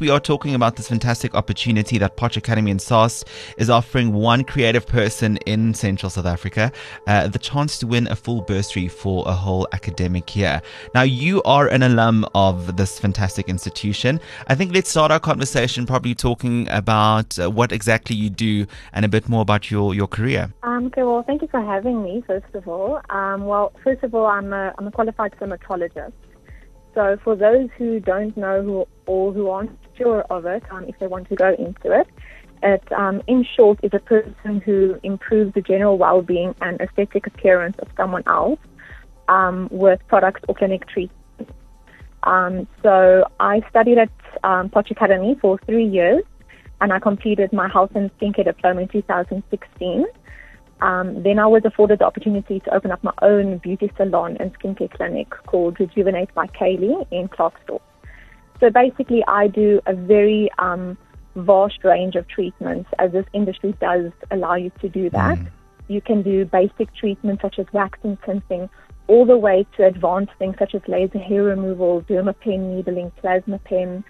we are talking about this fantastic opportunity that Potch Academy and SAS is offering one creative person in central South Africa the chance to win a full bursary for a whole academic year. Now, you are an alum of this fantastic institution. I think let's start our conversation probably talking about what exactly you do and a bit more about your career. Okay, well, thank you for having me, first of all. Well, first of all, I'm a qualified climatologist. So for those who don't know who aren't sure of it, if they want to go into it, it in short is a person who improves the general well-being and aesthetic appearance of someone else with products or clinic treatment. So I studied at Potch Academy for 3 years, and I completed my health and skincare diploma in 2016. Then I was afforded the opportunity to open up my own beauty salon and skincare clinic called Rejuvenate by Kaylee in Clarkstore. So basically, I do a very vast range of treatments, as this industry does allow you to do that. You can do basic treatments such as waxing, tinting, all the way to advanced things such as laser hair removal, dermapen needling, plasma pen.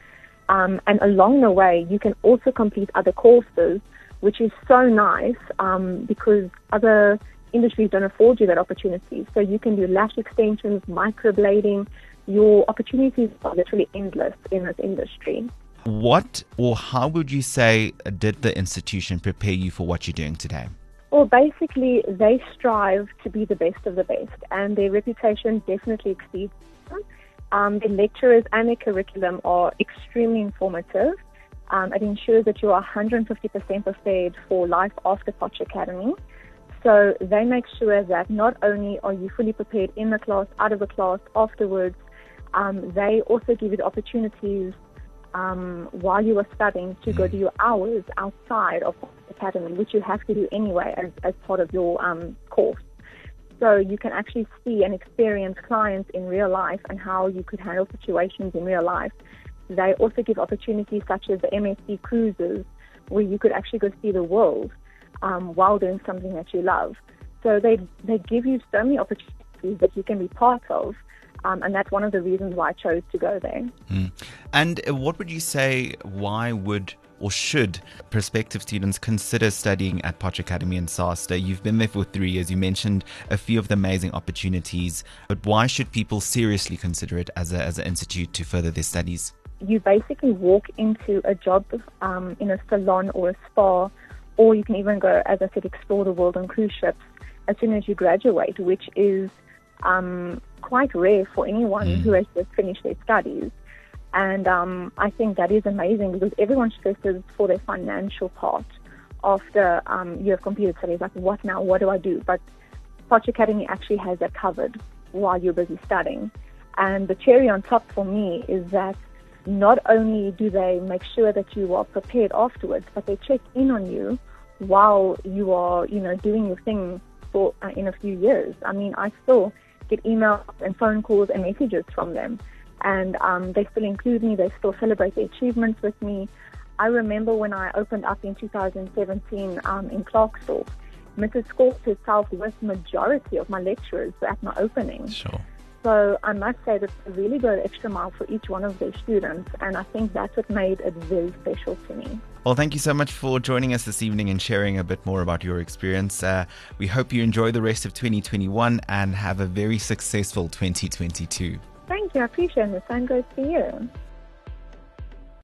And along the way, you can also complete other courses, which is so nice because other industries don't afford you that opportunity. So you can do lash extensions, microblading. Your opportunities are literally endless in this industry. What or how would you say did the institution prepare you for what you're doing today? Well, basically, they strive to be the best of the best, and their reputation definitely exceeds them. The lecturers and their curriculum are extremely informative. It ensures that you are 150% prepared for life after Potch Academy. So they make sure that not only are you fully prepared in the class, out of the class, afterwards, they also give you the opportunities while you are studying to go do your hours outside of Potch Academy, which you have to do anyway as part of your course. So you can actually see and experience clients in real life and how you could handle situations in real life. They also give opportunities such as the MSC Cruises, where you could actually go see the world while doing something that you love. So they give you so many opportunities that you can be part of, and that's one of the reasons why I chose to go there. And what would you say, why would or should prospective students consider studying at Potch Academy in SAS? You've been there for 3 years. You mentioned a few of the amazing opportunities, but why should people seriously consider it as an institute to further their studies? You basically walk into a job in a salon or a spa, or you can even go, as I said, explore the world on cruise ships as soon as you graduate, which is quite rare for anyone who has just finished their studies. And I think that is amazing because everyone stresses for their financial part after you have completed studies, like what now, what do I do? But Potch Academy actually has that covered while you're busy studying. And the cherry on top for me is that not only do they make sure that you are prepared afterwards, but they check in on you while you are, doing your thing for in a few years. I mean, I still get emails and phone calls and messages from them, and they still include me. They still celebrate the achievements with me. I remember when I opened up in 2017 in Clarkstore, Mrs. Scott herself was the majority of my lecturers at my opening. Sure. So I must say that they really go the extra mile for each one of their students, and I think that's what made it very special to me. Well, thank you so much for joining us this evening and sharing a bit more about your experience. We hope you enjoy the rest of 2021 and have a very successful 2022. Thank you. I appreciate it. The same goes to you.